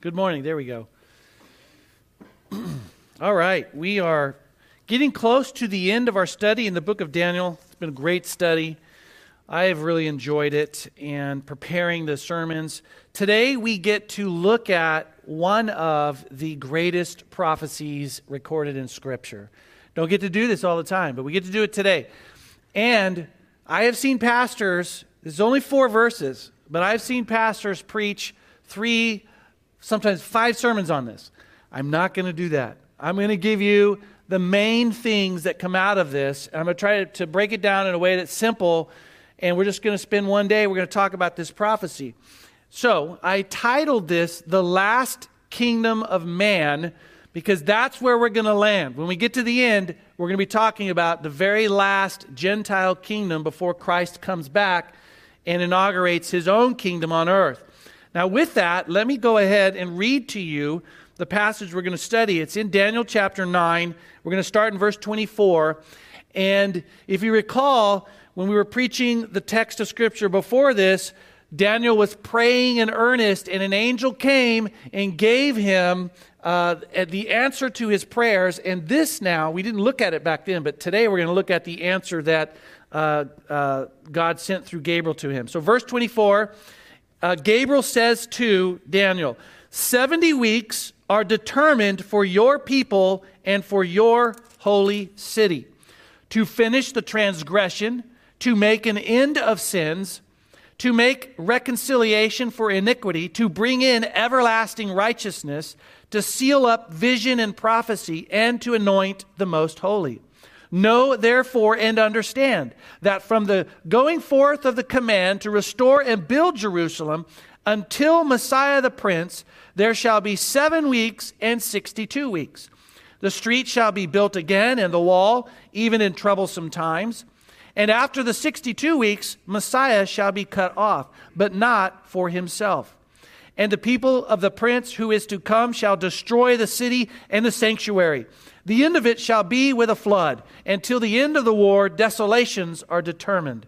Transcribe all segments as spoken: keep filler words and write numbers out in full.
Good morning. There we go. All right. We are getting close to the end of our study in the book of Daniel. It's been a great study. I have really enjoyed it and preparing the sermons. Today we get to look at one of the greatest prophecies recorded in Scripture. Don't get to do this all the time, but we get to do it today. And I have seen pastors, this is only four verses, but I've seen pastors preach three sometimes five sermons on this. I'm not going to do that. I'm going to give you the main things that come out of this. I'm going to try to break it down in a way that's simple, and we're just going to spend one day, we're going to talk about this prophecy. So I titled this, The Last Kingdom of Man, because that's where we're going to land. When we get to the end, we're going to be talking about the very last Gentile kingdom before Christ comes back and inaugurates his own kingdom on earth. Now, with that, let me go ahead and read to you the passage we're going to study. It's in Daniel chapter nine. We're going to start in verse twenty-four. And if you recall, when we were preaching the text of Scripture before this, Daniel was praying in earnest, and an angel came and gave him uh, the answer to his prayers. And this now, we didn't look at it back then, but today we're going to look at the answer that uh, uh, God sent through Gabriel to him. So verse twenty-four, Uh, Gabriel says to Daniel, seventy weeks are determined for your people and for your holy city, to finish the transgression, to make an end of sins, to make reconciliation for iniquity, to bring in everlasting righteousness, to seal up vision and prophecy, and to anoint the most holy. Know, therefore, and understand that from the going forth of the command to restore and build Jerusalem until Messiah the Prince, there shall be seven weeks and sixty-two weeks. The street shall be built again and the wall, even in troublesome times. And after the sixty-two weeks, Messiah shall be cut off, but not for himself. And the people of the prince who is to come shall destroy the city and the sanctuary. The end of it shall be with a flood, and till the end of the war, desolations are determined.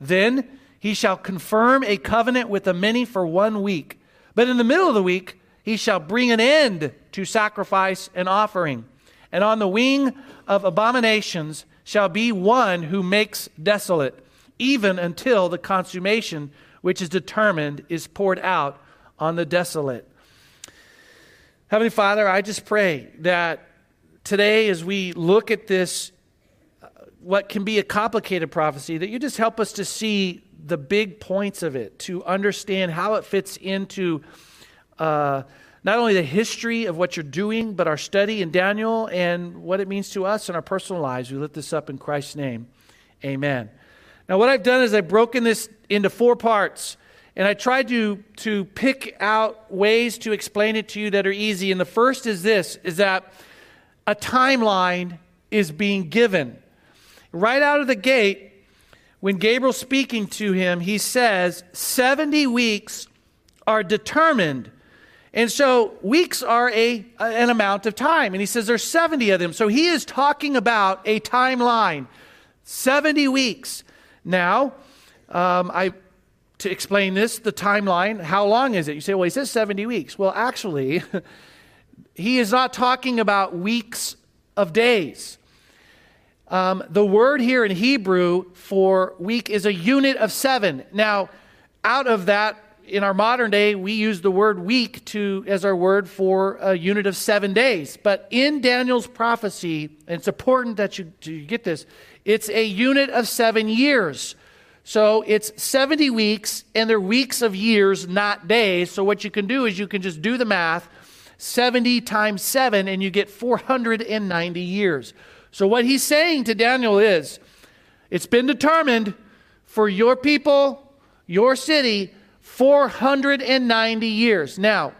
Then he shall confirm a covenant with the many for one week. But in the middle of the week, he shall bring an end to sacrifice and offering. And on the wing of abominations shall be one who makes desolate, even until the consummation which is determined is poured out on the desolate. Heavenly Father, I just pray that today, as we look at this, what can be a complicated prophecy, that you just help us to see the big points of it, to understand how it fits into uh, not only the history of what you're doing, but our study in Daniel and what it means to us in our personal lives. We lift this up in Christ's name. Amen. Now, what I've done is I've broken this into four parts, and I tried to, to pick out ways to explain it to you that are easy. And the first is this, is that a timeline is being given. Right out of the gate, when Gabriel's speaking to him, he says, seventy weeks are determined. And so weeks are a an amount of time. And he says there's seventy of them. So he is talking about a timeline. seventy weeks. Now, um, I to explain this, the timeline, how long is it? You say, well, he says seventy weeks. Well, actually, he is not talking about weeks of days. Um, the word here in Hebrew for week is a unit of seven. Now, out of that, in our modern day, we use the word week to as our word for a unit of seven days. But in Daniel's prophecy, and it's important that you, you get this, it's a unit of seven years. So it's seventy weeks, and they're weeks of years, not days. So what you can do is you can just do the math, seventy times seven, and you get four hundred ninety years. So what he's saying to Daniel is, it's been determined for your people, your city, four hundred ninety years. Now,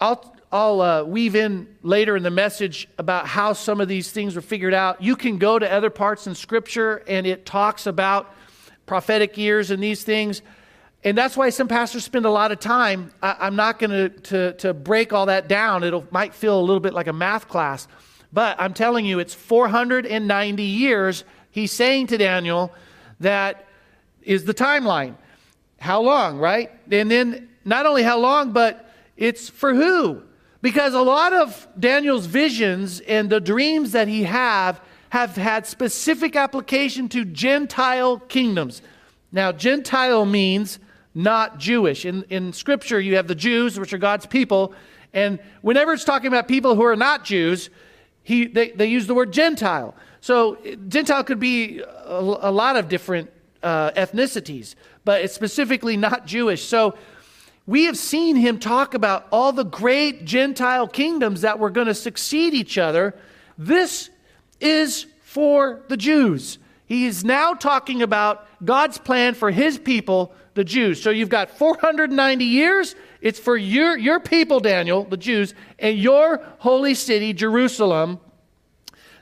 I'll I'll uh, weave in later in the message about how some of these things were figured out. You can go to other parts in Scripture, and it talks about prophetic years and these things. And that's why some pastors spend a lot of time. I, I'm not going to to break all that down. It might feel a little bit like a math class. But I'm telling you, it's four hundred ninety years. He's saying to Daniel, that is the timeline. How long, right? And then not only how long, but It's for who? Because a lot of Daniel's visions and the dreams that he have have had specific application to Gentile kingdoms. Now, Gentile means not Jewish. In, in Scripture, you have the Jews, which are God's people. And whenever it's talking about people who are not Jews, he, they, they use the word Gentile. So Gentile could be a, a lot of different uh, ethnicities, but it's specifically not Jewish. So we have seen him talk about all the great Gentile kingdoms that were going to succeed each other. This is for the Jews. He is now talking about God's plan for his people, the Jews. So you've got four hundred ninety years. It's for your, your people, Daniel, the Jews, and your holy city, Jerusalem.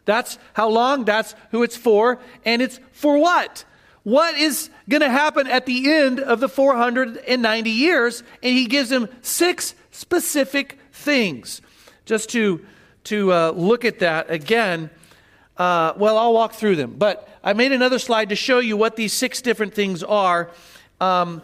That's how long, that's who it's for. And it's for what? What is going to happen at the end of the four hundred ninety years? And he gives them six specific things. Just to, to uh, look at that again, uh, well, I'll walk through them. But I made another slide to show you what these six different things are. Um,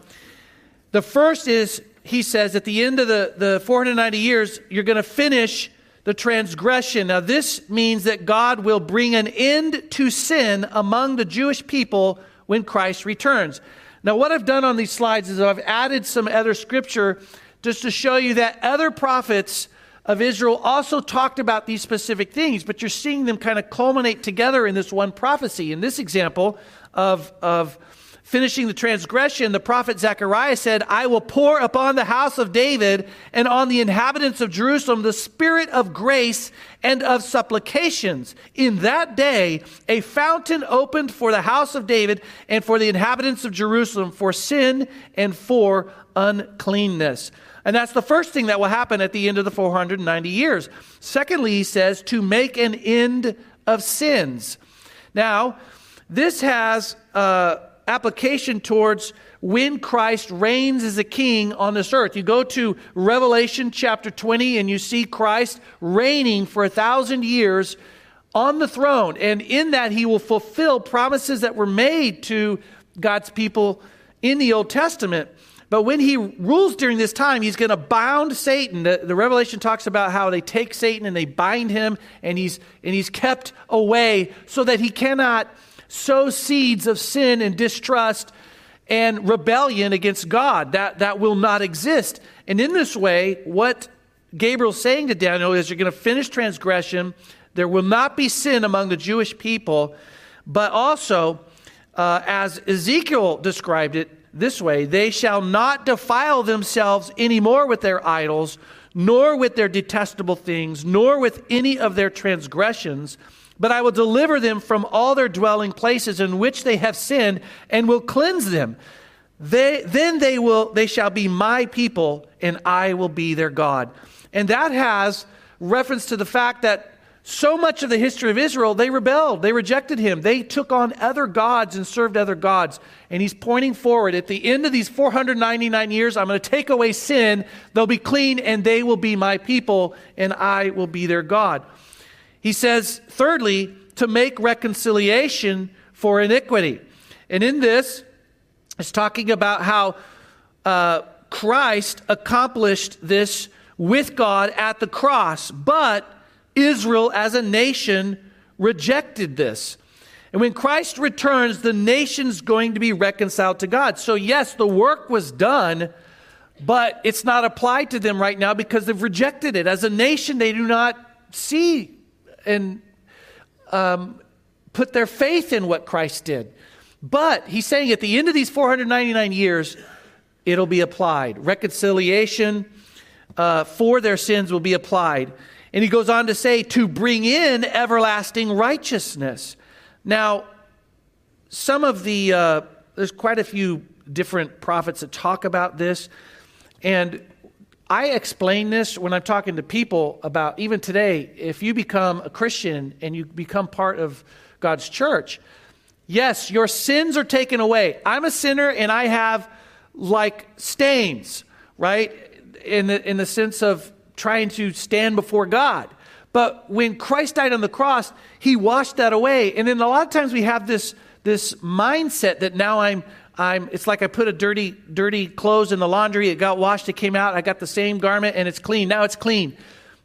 the first is, he says, at the end of the, the four hundred ninety years, you're going to finish the transgression. Now, this means that God will bring an end to sin among the Jewish people when Christ returns. Now, what I've done on these slides is I've added some other scripture just to show you that other prophets of Israel also talked about these specific things, but you're seeing them kind of culminate together in this one prophecy. In this example of, of finishing the transgression, the prophet Zechariah said, I will pour upon the house of David and on the inhabitants of Jerusalem the spirit of grace and of supplications. In that day, a fountain opened for the house of David and for the inhabitants of Jerusalem for sin and for uncleanness. And that's the first thing that will happen at the end of the four hundred ninety years. Secondly, he says, to make an end of sins. Now, this has Uh, application towards when Christ reigns as a king on this earth. You go to Revelation chapter twenty and you see Christ reigning for a thousand years on the throne. And in that he will fulfill promises that were made to God's people in the Old Testament. But when he rules during this time, he's going to bound Satan. The, the Revelation talks about how they take Satan and they bind him, and he's and he's kept away so that he cannot sow seeds of sin and distrust and rebellion against God. That, that will not exist. And in this way, what Gabriel's saying to Daniel is, you're going to finish transgression. There will not be sin among the Jewish people. But also, uh, as Ezekiel described it this way, they shall not defile themselves anymore with their idols, nor with their detestable things, nor with any of their transgressions. But I will deliver them from all their dwelling places in which they have sinned, and will cleanse them. They, then they will, they shall be my people, and I will be their God. And that has reference to the fact that so much of the history of Israel, they rebelled, they rejected him, they took on other gods and served other gods. And he's pointing forward, at the end of these four hundred ninety-nine years, I'm going to take away sin, they'll be clean, and they will be my people, and I will be their God. He says, thirdly, to make reconciliation for iniquity. And in this, it's talking about how uh, Christ accomplished this with God at the cross, but Israel as a nation rejected this. And when Christ returns, the nation's going to be reconciled to God. So yes, the work was done, but it's not applied to them right now because they've rejected it. As a nation, they do not see and um, put their faith in what Christ did. But he's saying at the end of these four hundred ninety-nine years, it'll be applied. Reconciliation uh, for their sins will be applied. And he goes on to say, to bring in everlasting righteousness. Now, some of the, uh, there's quite a few different prophets that talk about this. And I explain this when I'm talking to people about, even today, if you become a Christian and you become part of God's church, yes, your sins are taken away. I'm a sinner and I have like stains, right? In the, in the sense of trying to stand before God. But when Christ died on the cross, he washed that away. And then a lot of times we have this, this mindset that now I'm I'm, it's like I put a dirty, dirty clothes in the laundry. It got washed. It came out. I got the same garment and it's clean. Now it's clean.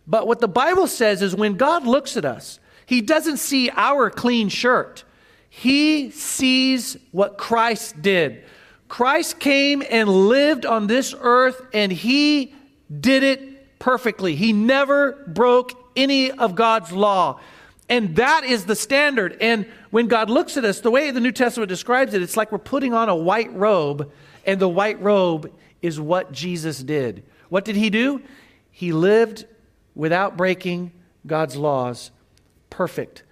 But what the Bible says is when God looks at us, he doesn't see our clean shirt. He sees what Christ did. Christ came and lived on this earth, and he did it perfectly. He never broke any of God's law. And that is the standard. And when God looks at us, the way the New Testament describes it, it's like we're putting on a white robe, and the white robe is what Jesus did. What did he do? He lived without breaking God's laws. Perfect.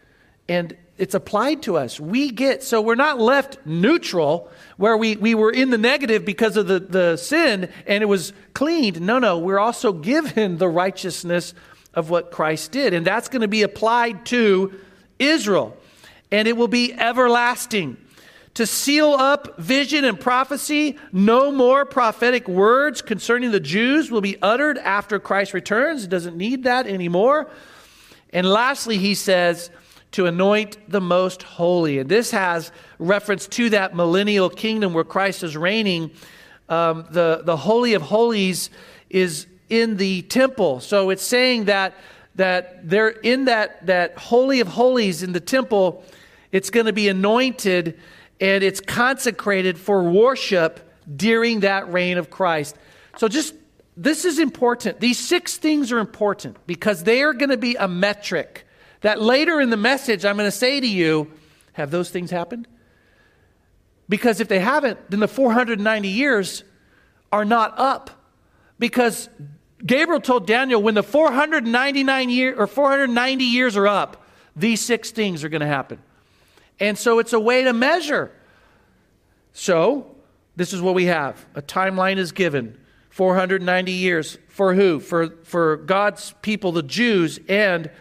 And it's applied to us. We get, so we're not left neutral where we, we were in the negative because of the, the sin and it was cleaned. No, no, we're also given the righteousness of what Christ did. And that's going to be applied to Israel. And it will be everlasting. To seal up vision and prophecy, no more prophetic words concerning the Jews will be uttered after Christ returns. It doesn't need that anymore. And lastly, he says, to anoint the most holy. And this has reference to that millennial kingdom where Christ is reigning. Um, the, the Holy of Holies is in the temple. So it's saying that, that they're in that, that Holy of Holies in the temple, it's going to be anointed and it's consecrated for worship during that reign of Christ. So just, this is important. These six things are important because they are going to be a metric that later in the message, I'm going to say to you, have those things happened? Because if they haven't, then the four hundred ninety years are not up. Because Gabriel told Daniel, when the four hundred ninety-nine year, or four hundred ninety years are up, these six things are going to happen. And so it's a way to measure. So this is what we have. A timeline is given. four hundred ninety years. For who? For, for God's people, the Jews, and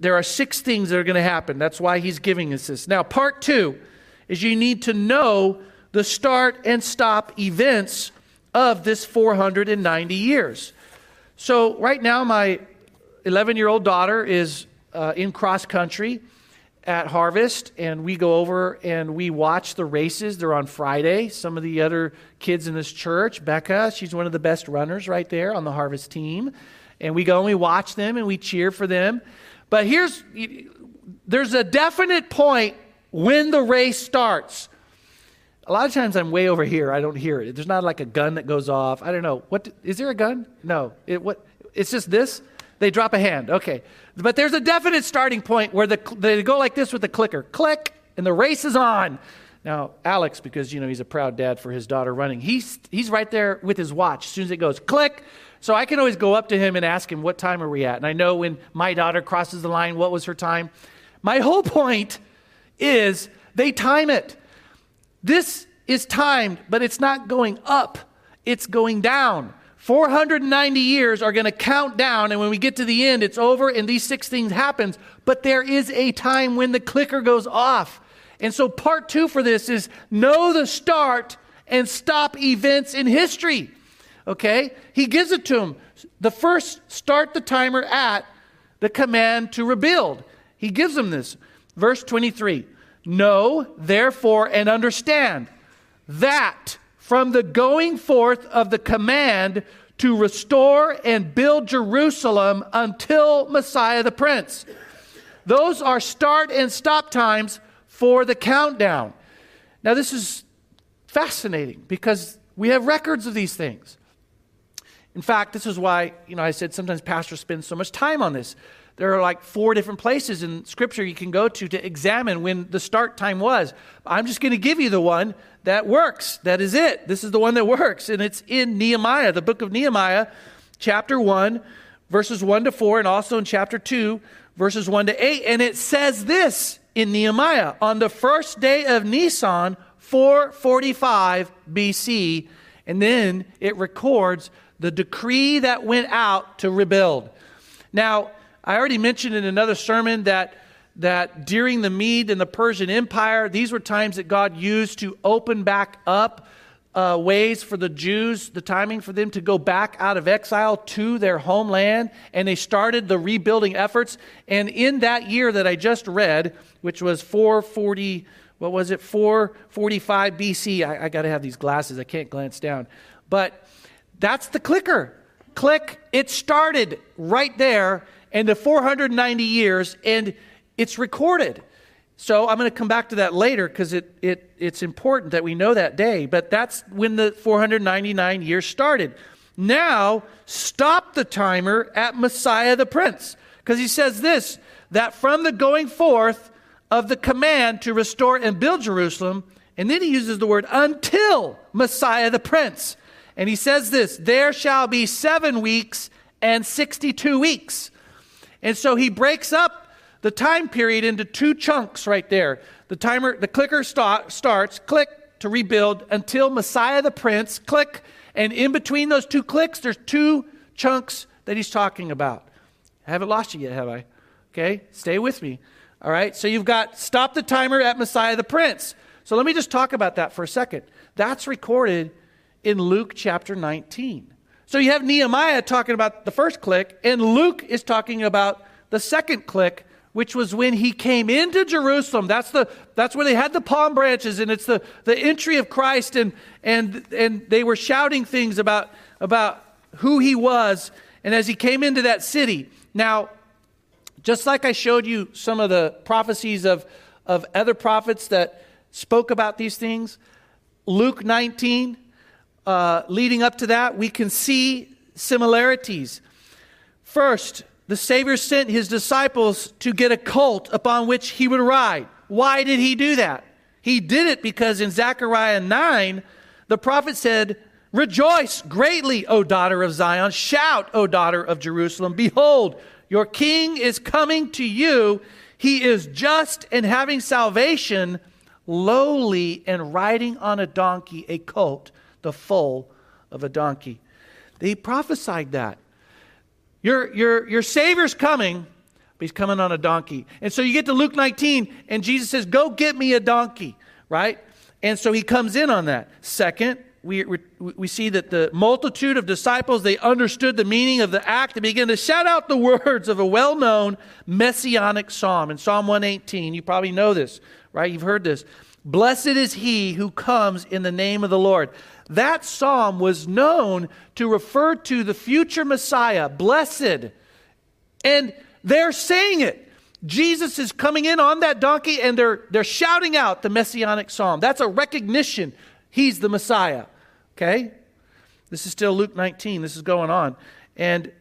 there are six things that are going to happen. That's why he's giving us this. Now, part two is you need to know the start and stop events of this four hundred ninety years. So right now, my eleven-year-old daughter is uh, in cross country at Harvest, and we go over and we watch the races. They're on Friday. Some of the other kids in this church, Becca, she's one of the best runners right there on the Harvest team. And we go and we watch them and we cheer for them. But here's, there's a definite point when the race starts. A lot of times I'm way over here. I don't hear it. There's not like a gun that goes off. I don't know. What, is there a gun? No. It, what, it's just this? They drop a hand. Okay. But there's a definite starting point where the, they go like this with the clicker. Click, and the race is on. Now, Alex, because, you know, he's a proud dad for his daughter running, he's, he's right there with his watch. As soon as it goes, click. So I can always go up to him and ask him, what time are we at? And I know when my daughter crosses the line, what was her time? My whole point is they time it. This is timed, but it's not going up. It's going down. four hundred ninety years are going to count down, and when we get to the end, it's over, and these six things happen. But there is a time when the clicker goes off. And so part two for this is know the start and stop events in history. Okay, he gives it to him. The first, start the timer at the command to rebuild. He gives him this. Verse twenty-three, know, therefore, and understand that from the going forth of the command to restore and build Jerusalem until Messiah the Prince. Those are start and stop times for the countdown. Now, this is fascinating because we have records of these things. In fact, this is why, you know, I said sometimes pastors spend so much time on this. There are like four different places in Scripture you can go to to examine when the start time was. I'm just going to give you the one that works. That is it. This is the one that works. And it's in Nehemiah, the book of Nehemiah, chapter one, verses one to four, and also in chapter two, verses one to eight. And it says this in Nehemiah, on the first day of Nisan, four forty-five B C, and then it records the decree that went out to rebuild. Now, I already mentioned in another sermon that, that during the Mede and the Persian Empire, these were times that God used to open back up uh, ways for the Jews, the timing for them to go back out of exile to their homeland, and they started the rebuilding efforts. And in that year that I just read, which was 440, what was it, four forty-five B C? I, I got to have these glasses. I can't glance down. But that's the clicker. Click. It started right there in the four hundred ninety years, and it's recorded. So I'm going to come back to that later because it, it, it's important that we know that day. But that's when the four hundred ninety-nine years started. Now, stop the timer at Messiah the Prince. Because he says this, that from the going forth of the command to restore and build Jerusalem, and then he uses the word until Messiah the Prince. And he says this, there shall be seven weeks and sixty-two weeks. And so he breaks up the time period into two chunks right there. The timer, the clicker start, starts, click to rebuild until Messiah the Prince, click. And in between those two clicks, there's two chunks that he's talking about. I haven't lost you yet, have I? Okay, stay with me. All right, so you've got stop the timer at Messiah the Prince. So let me just talk about that for a second. That's recorded in Luke chapter nineteen. So you have Nehemiah talking about the first click, and Luke is talking about the second click, which was when he came into Jerusalem. That's the that's where they had the palm branches, and it's the, the entry of Christ, and and and they were shouting things about, about who he was, and as he came into that city. Now, just like I showed you some of the prophecies of, of other prophets that spoke about these things, Luke nineteen, uh, leading up to that, we can see similarities. First, the Savior sent his disciples to get a colt upon which he would ride. Why did he do that? He did it because in Zechariah nine, the prophet said, rejoice greatly, O daughter of Zion. Shout, O daughter of Jerusalem. Behold, your king is coming to you. He is just and having salvation, lowly and riding on a donkey, a colt, the foal of a donkey. They prophesied that. Your, your, your Savior's coming, but he's coming on a donkey. And so you get to Luke nineteen, and Jesus says, go get me a donkey, right? And so he comes in on that. Second, we, we, we see that the multitude of disciples, they understood the meaning of the act and began to shout out the words of a well-known messianic psalm. In Psalm one eighteen, you probably know this, right? You've heard this. Blessed is he who comes in the name of the Lord. That psalm was known to refer to the future Messiah, blessed. And they're saying it. Jesus is coming in on that donkey, and they're, they're shouting out the messianic psalm. That's a recognition. He's the Messiah. Okay? This is still Luke nineteen. This is going on. And,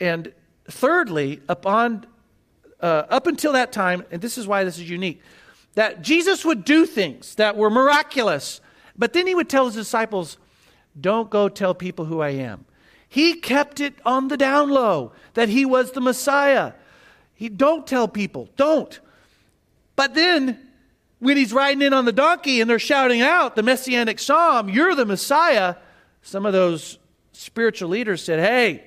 and thirdly, upon, uh, up until that time, and this is why this is unique, that Jesus would do things that were miraculous. But then he would tell his disciples, don't go tell people who I am. He kept it on the down low that he was the Messiah. He don't tell people, don't. But then when he's riding in on the donkey and they're shouting out the messianic psalm, you're the Messiah, some of those spiritual leaders said, hey,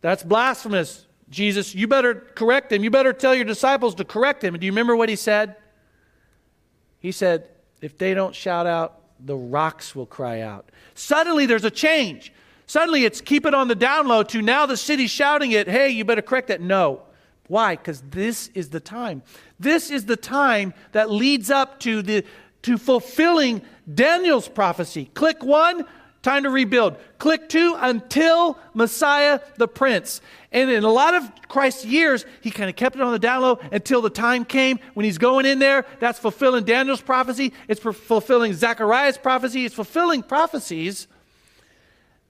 that's blasphemous, Jesus. You better correct him. You better tell your disciples to correct him. And do you remember what he said? He said, if they don't shout out, the rocks will cry out. Suddenly there's a change. Suddenly it's keep it on the down low to now the city's shouting it, hey, you better correct that. No. Why? Because this is the time. This is the time that leads up to the to fulfilling Daniel's prophecy. Click one, time to rebuild. Click two, until Messiah the Prince. And in a lot of Christ's years, he kind of kept it on the down low until the time came when he's going in there. That's fulfilling Daniel's prophecy. It's fulfilling Zechariah's prophecy. It's fulfilling prophecies.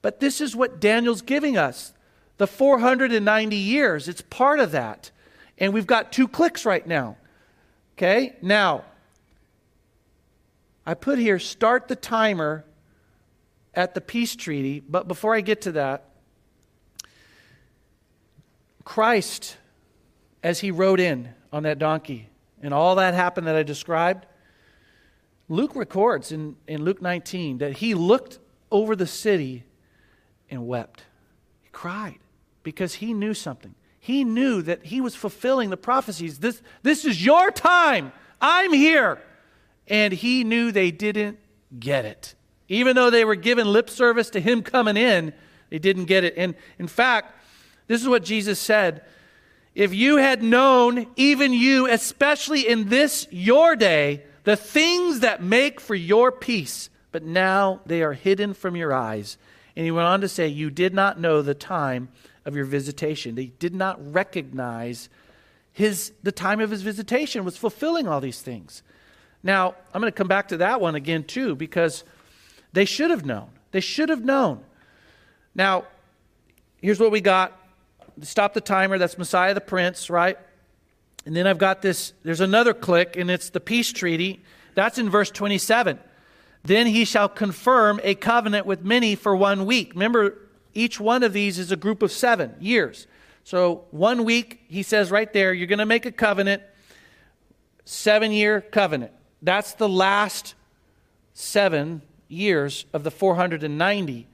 But this is what Daniel's giving us, the four hundred ninety years. It's part of that. And we've got two clicks right now. Okay? Now, I put here, start the timer at the peace treaty. But before I get to that, Christ, as he rode in on that donkey and all that happened that I described, Luke records in, in Luke nineteen that he looked over the city and wept. He cried because he knew something. He knew that he was fulfilling the prophecies. This, this is your time. I'm here. And he knew they didn't get it. Even though they were giving lip service to him coming in, they didn't get it. And in fact, this is what Jesus said. If you had known, even you, especially in this your day, the things that make for your peace, but now they are hidden from your eyes. And he went on to say, you did not know the time of your visitation. They did not recognize his the time of his visitation was fulfilling all these things. Now, I'm going to come back to that one again too, because they should have known. They should have known. Now, here's what we got. Stop the timer. That's Messiah the Prince, right? And then I've got this. There's another click, and it's the peace treaty. That's in verse twenty-seven. Then he shall confirm a covenant with many for one week. Remember, each one of these is a group of seven years. So one week, he says right there, you're going to make a covenant, seven-year covenant. That's the last seven years of the four hundred ninety.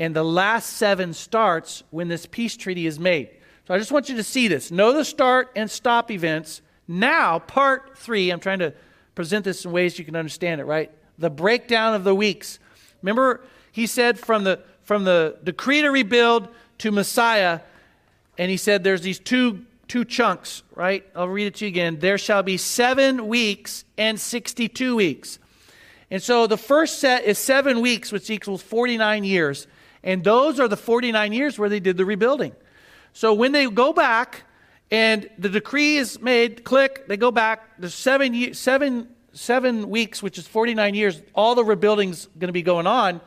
And the last seven starts when this peace treaty is made. So I just want you to see this. Know the start and stop events. Now, part three, I'm trying to present this in ways you can understand it, right? The breakdown of the weeks. Remember, he said from the from the decree to rebuild to Messiah, and he said there's these two two chunks, right? I'll read it to you again. There shall be seven weeks and sixty-two weeks. And so the first set is seven weeks, which equals forty-nine years. And those are the forty-nine years where they did the rebuilding. So when they go back and the decree is made, click, they go back. There's seven seven. Seven weeks, which is forty-nine years, all the rebuilding's going to be going on,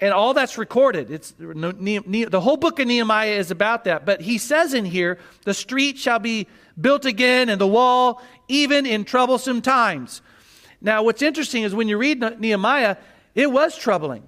and all that's recorded. It's the whole book of Nehemiah is about that. But he says in here, the street shall be built again, and the wall, even in troublesome times. Now, what's interesting is when you read Nehemiah, it was troubling.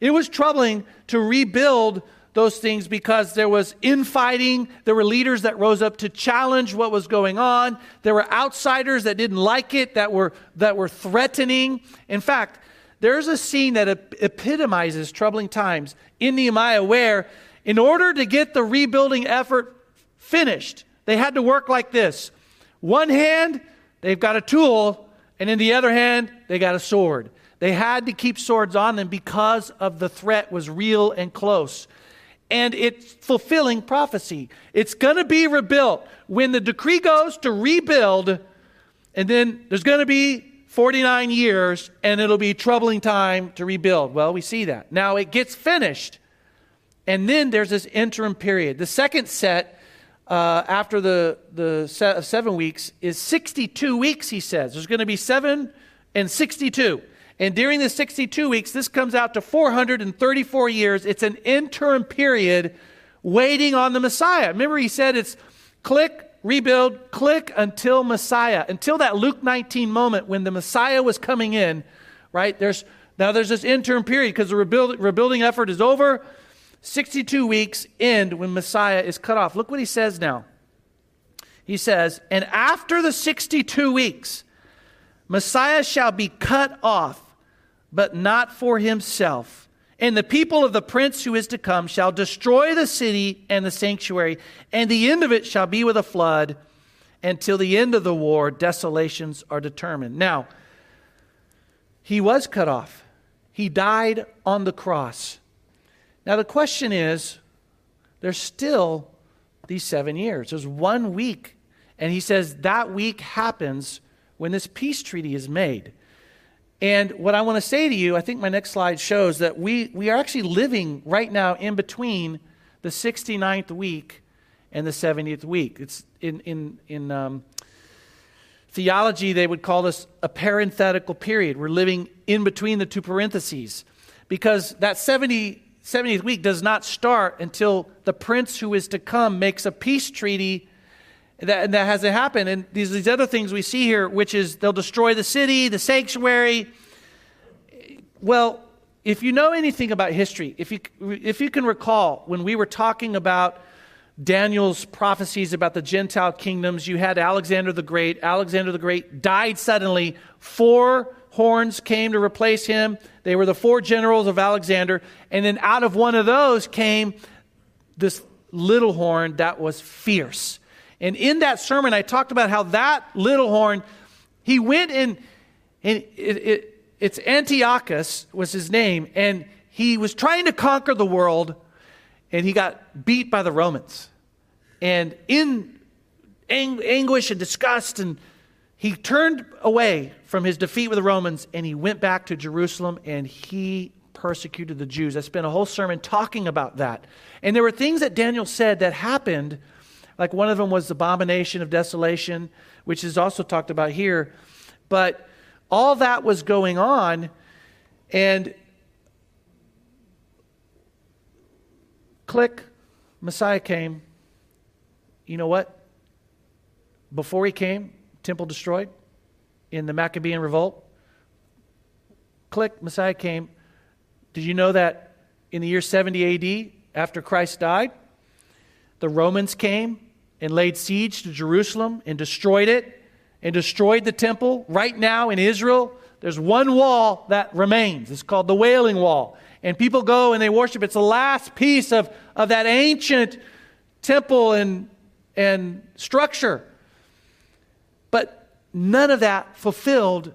It was troubling to rebuild those things because there was infighting. There were leaders that rose up to challenge what was going on. There were outsiders that didn't like it, that were that were threatening. In fact, there's a scene that epitomizes troubling times in Nehemiah where, in order to get the rebuilding effort finished, they had to work like this. One hand, they've got a tool, and in the other hand, they got a sword. They had to keep swords on them because of the threat was real and close. And it's fulfilling prophecy. It's going to be rebuilt. When the decree goes to rebuild, and then there's going to be forty-nine years, and it'll be a troubling time to rebuild. Well, we see that. Now, it gets finished, and then there's this interim period. The second set, uh, after the, the set of seven weeks, is sixty-two weeks, he says. There's going to be seven and sixty-two. And during the sixty-two weeks, this comes out to four hundred thirty-four years. It's an interim period waiting on the Messiah. Remember, he said it's click, rebuild, click until Messiah, until that Luke nineteen moment when the Messiah was coming in, right? There's now there's this interim period because the rebuild, rebuilding effort is over. sixty-two weeks end when Messiah is cut off. Look what he says now. He says, and after the sixty-two weeks, Messiah shall be cut off, but not for himself. And the people of the prince who is to come shall destroy the city and the sanctuary, and the end of it shall be with a flood. Until the end of the war, desolations are determined. Now, he was cut off. He died on the cross. Now, the question is, there's still these seven years. There's one week. And he says that week happens when this peace treaty is made. And what I want to say to you, I think my next slide shows that we, we are actually living right now in between the sixty-ninth week and the seventieth week. It's in, in, in um, theology, they would call this a parenthetical period. We're living in between the two parentheses because that seventieth week does not start until the prince who is to come makes a peace treaty. That, that hasn't happened. And these, these other things we see here, which is they'll destroy the city, the sanctuary. Well, if you know anything about history, if you, if you can recall when we were talking about Daniel's prophecies about the Gentile kingdoms, you had Alexander the Great. Alexander the Great died suddenly. Four horns came to replace him. They were the four generals of Alexander. And then out of one of those came this little horn that was fierce. And in that sermon, I talked about how that little horn, he went and, and it, it, it's Antiochus was his name, and he was trying to conquer the world, and he got beat by the Romans. And in ang- anguish and disgust, and He turned away from his defeat with the Romans and he went back to Jerusalem and he persecuted the Jews. I spent a whole sermon talking about that. And there were things that Daniel said that happened, like one of them was the abomination of desolation, which is also talked about here. But all that was going on, and click, Messiah came. You know what? Before he came, temple destroyed in the Maccabean revolt. Click, Messiah came. Did you know that in the year seventy A D, after Christ died, the Romans came and laid siege to Jerusalem and destroyed it and destroyed the temple? Right now in Israel, there's one wall that remains. It's called the Wailing Wall. And people go and they worship. It's the last piece of, of that ancient temple and, and structure. But none of that fulfilled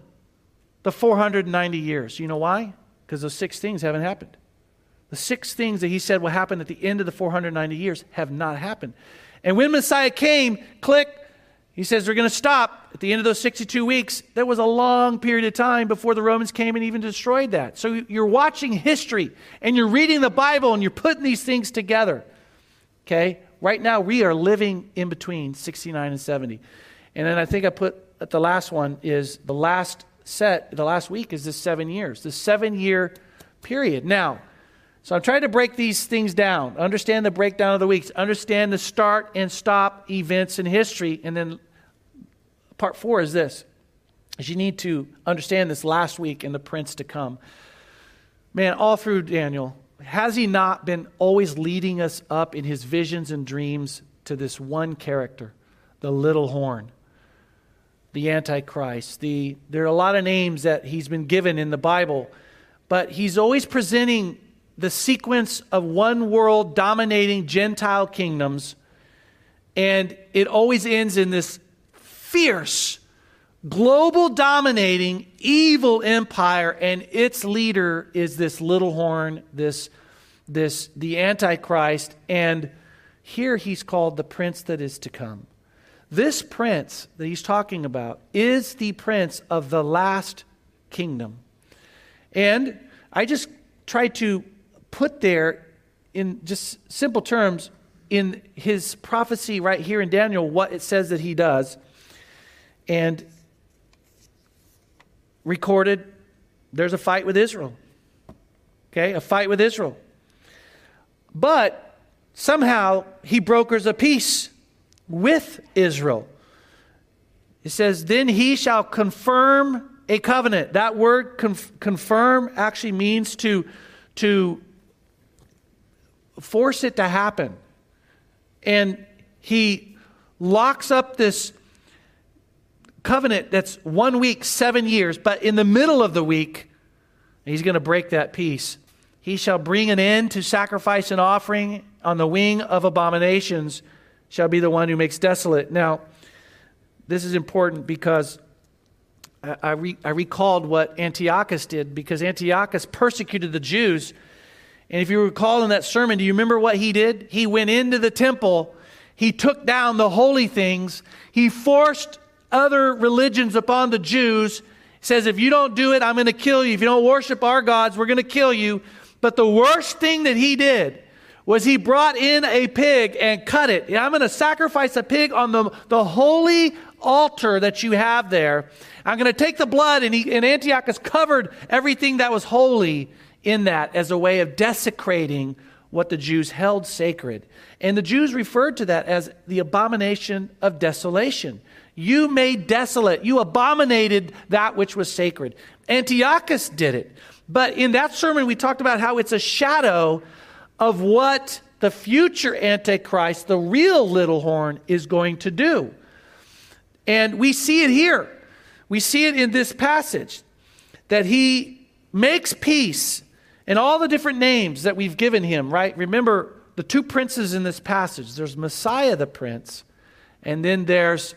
the four hundred ninety years. You know why? Because those six things haven't happened. The six things that he said will happen at the end of the four hundred ninety years have not happened. And when Messiah came, click, he says they're going to stop at the end of those sixty-two weeks. There was a long period of time before the Romans came and even destroyed that. So you're watching history and you're reading the Bible and you're putting these things together. Okay? Right now we are living in between sixty-nine and seventy. And then I think I put at the last one is the last set, the last week is this seven years, this seven-year period. Now, so I'm trying to break these things down, understand the breakdown of the weeks, understand the start and stop events in history. And then part four is this, is you need to understand this last week and the prince to come. Man, all through Daniel, has he not been always leading us up in his visions and dreams to this one character, the little horn? The Antichrist. The, there are a lot of names that he's been given in the Bible, but he's always presenting the sequence of one world dominating Gentile kingdoms, and it always ends in this fierce, global dominating evil empire, and its leader is this little horn, this, this the Antichrist, and here he's called the prince that is to come. This prince that he's talking about is the prince of the last kingdom. And I just try to put there in just simple terms in his prophecy right here in Daniel what it says that he does. And recorded, there's a fight with Israel. Okay, a fight with Israel. But somehow he brokers a peace with Israel. It says, then he shall confirm a covenant. That word conf- confirm actually means to, to force it to happen. And he locks up this covenant that's one week, seven years, but in the middle of the week, he's going to break that peace. He shall bring an end to sacrifice and offering on the wing of abominations, shall be the one who makes desolate. Now, this is important because I, I, re, I recalled what Antiochus did, because Antiochus persecuted the Jews. And if you recall in that sermon, do you remember what he did? He went into the temple. He took down the holy things. He forced other religions upon the Jews. He says, if you don't do it, I'm going to kill you. If you don't worship our gods, we're going to kill you. But the worst thing that he did was he brought in a pig and cut it. Yeah, I'm going to sacrifice a pig on the, the holy altar that you have there. I'm going to take the blood, and, he, and Antiochus covered everything that was holy in that as a way of desecrating what the Jews held sacred. And the Jews referred to that as the abomination of desolation. You made desolate. You abominated that which was sacred. Antiochus did it. But in that sermon, we talked about how it's a shadow of what the future Antichrist, the real little horn, is going to do. And we see it here. We see it in this passage, that he makes peace and all the different names that we've given him, right? Remember, the two princes in this passage. There's Messiah the prince, and then there's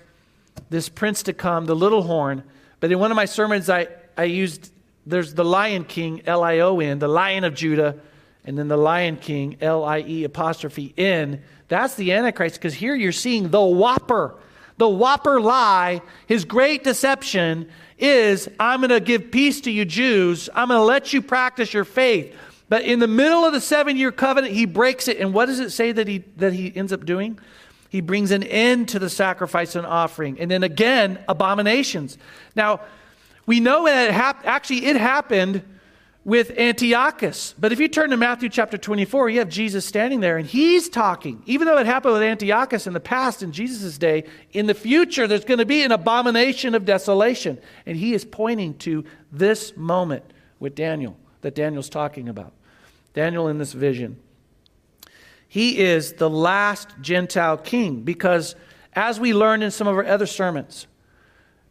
this prince to come, the little horn. But in one of my sermons, I, I used, there's the Lion King, L I O N, the Lion of Judah, and then the Lion King, L I E apostrophe N. That's the Antichrist, because here you're seeing the Whopper, The whopper lie, his great deception is, I'm going to give peace to you Jews. I'm going to let you practice your faith. But in the middle of the seven-year covenant, he breaks it. And what does it say that he, that he ends up doing? He brings an end to the sacrifice and offering. And then again, abominations. Now, we know that it hap- actually it happened with Antiochus. But if you turn to Matthew chapter twenty-four, you have Jesus standing there and he's talking. Even though it happened with Antiochus in the past, in Jesus' day, in the future, there's going to be an abomination of desolation. And he is pointing to this moment with Daniel, that Daniel's talking about. Daniel in this vision. He is the last Gentile king, because as we learned in some of our other sermons,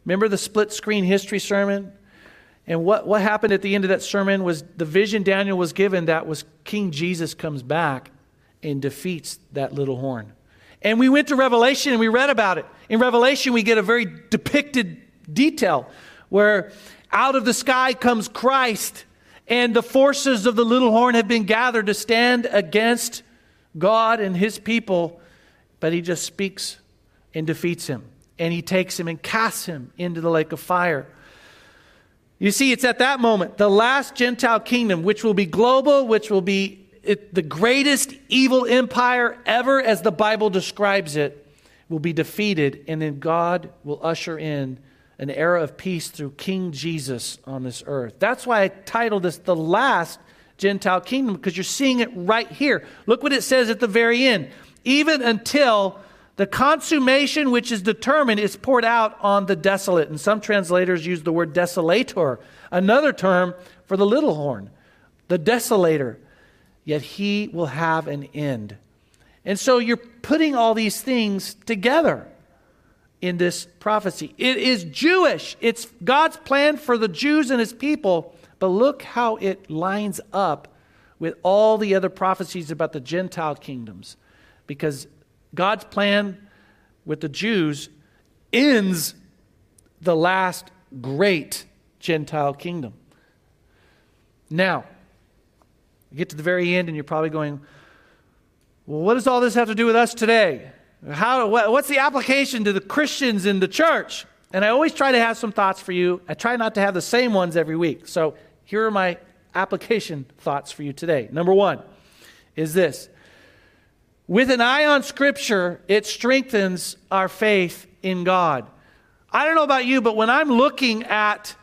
remember the split screen history sermon? And what, what happened at the end of that sermon was the vision Daniel was given that was King Jesus comes back and defeats that little horn. And we went to Revelation and we read about it. In Revelation, we get a very depicted detail where out of the sky comes Christ, and the forces of the little horn have been gathered to stand against God and his people, but he just speaks and defeats him. And he takes him and casts him into the lake of fire. You see, it's at that moment, the last Gentile kingdom, which will be global, which will be it, the greatest evil empire ever, as the Bible describes it, will be defeated. And then God will usher in an era of peace through King Jesus on this earth. That's why I titled this The Last Gentile Kingdom, because you're seeing it right here. Look what it says at the very end. Even until the consummation which is determined is poured out on the desolate. And some translators use the word desolator, another term for the little horn, the desolator. Yet he will have an end. And so you're putting all these things together in this prophecy. It is Jewish. It's God's plan for the Jews and his people. But look how it lines up with all the other prophecies about the Gentile kingdoms, because God's plan with the Jews ends the last great Gentile kingdom. Now, you get to the very end and you're probably going, well, what does all this have to do with us today? How? What, what's the application to the Christians in the church? And I always try to have some thoughts for you. I try not to have the same ones every week. So here are my application thoughts for you today. Number one is this. With an eye on Scripture, it strengthens our faith in God. I don't know about you, but when I'm looking at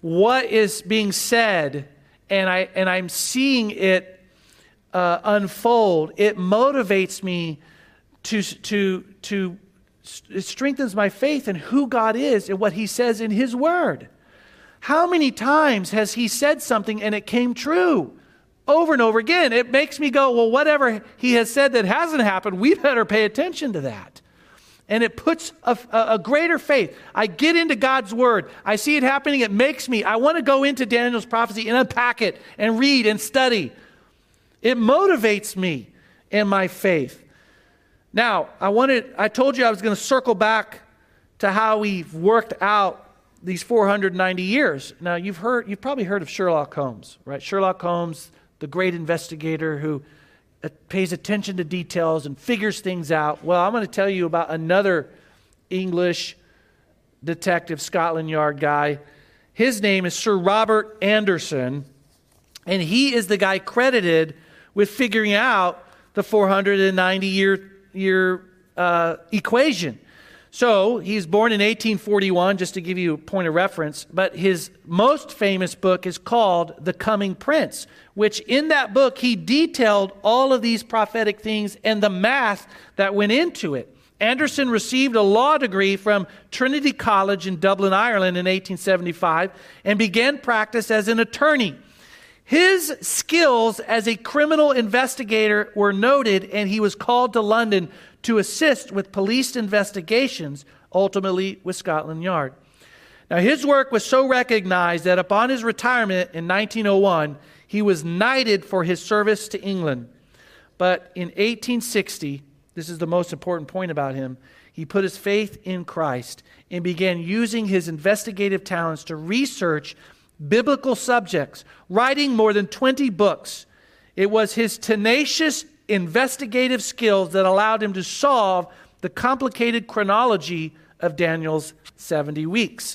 what is being said and, I, and I'm seeing it uh, unfold, it motivates me to, to, to it strengthens my faith in who God is and what he says in his word. How many times has he said something and it came true? Over and over again, it makes me go, well, whatever he has said that hasn't happened, we better pay attention to that. And it puts a, a greater faith. I get into God's word. I see it happening. It makes me, I want to go into Daniel's prophecy and unpack it and read and study. It motivates me in my faith. Now, I wanted, I told you I was going to circle back to how we've worked out these four hundred ninety years. Now, you've heard, you've probably heard of Sherlock Holmes, right? Sherlock Holmes, the great investigator who pays attention to details and figures things out. Well, I'm going to tell you about another English detective, Scotland Yard guy. His name is Sir Robert Anderson, and he is the guy credited with figuring out the four hundred ninety-year year uh, equation. So he's born in eighteen forty-one, just to give you a point of reference. But his most famous book is called The Coming Prince, which in that book, he detailed all of these prophetic things and the math that went into it. Anderson received a law degree from Trinity College in Dublin, Ireland in eighteen seventy-five and began practice as an attorney. His skills as a criminal investigator were noted, and he was called to London to assist with police investigations, ultimately with Scotland Yard. Now, his work was so recognized that upon his retirement in nineteen oh one, he was knighted for his service to England. But in eighteen sixty, this is the most important point about him, he put his faith in Christ and began using his investigative talents to research biblical subjects, writing more than twenty books. It was his tenacious investigative skills that allowed him to solve the complicated chronology of Daniel's seventy weeks.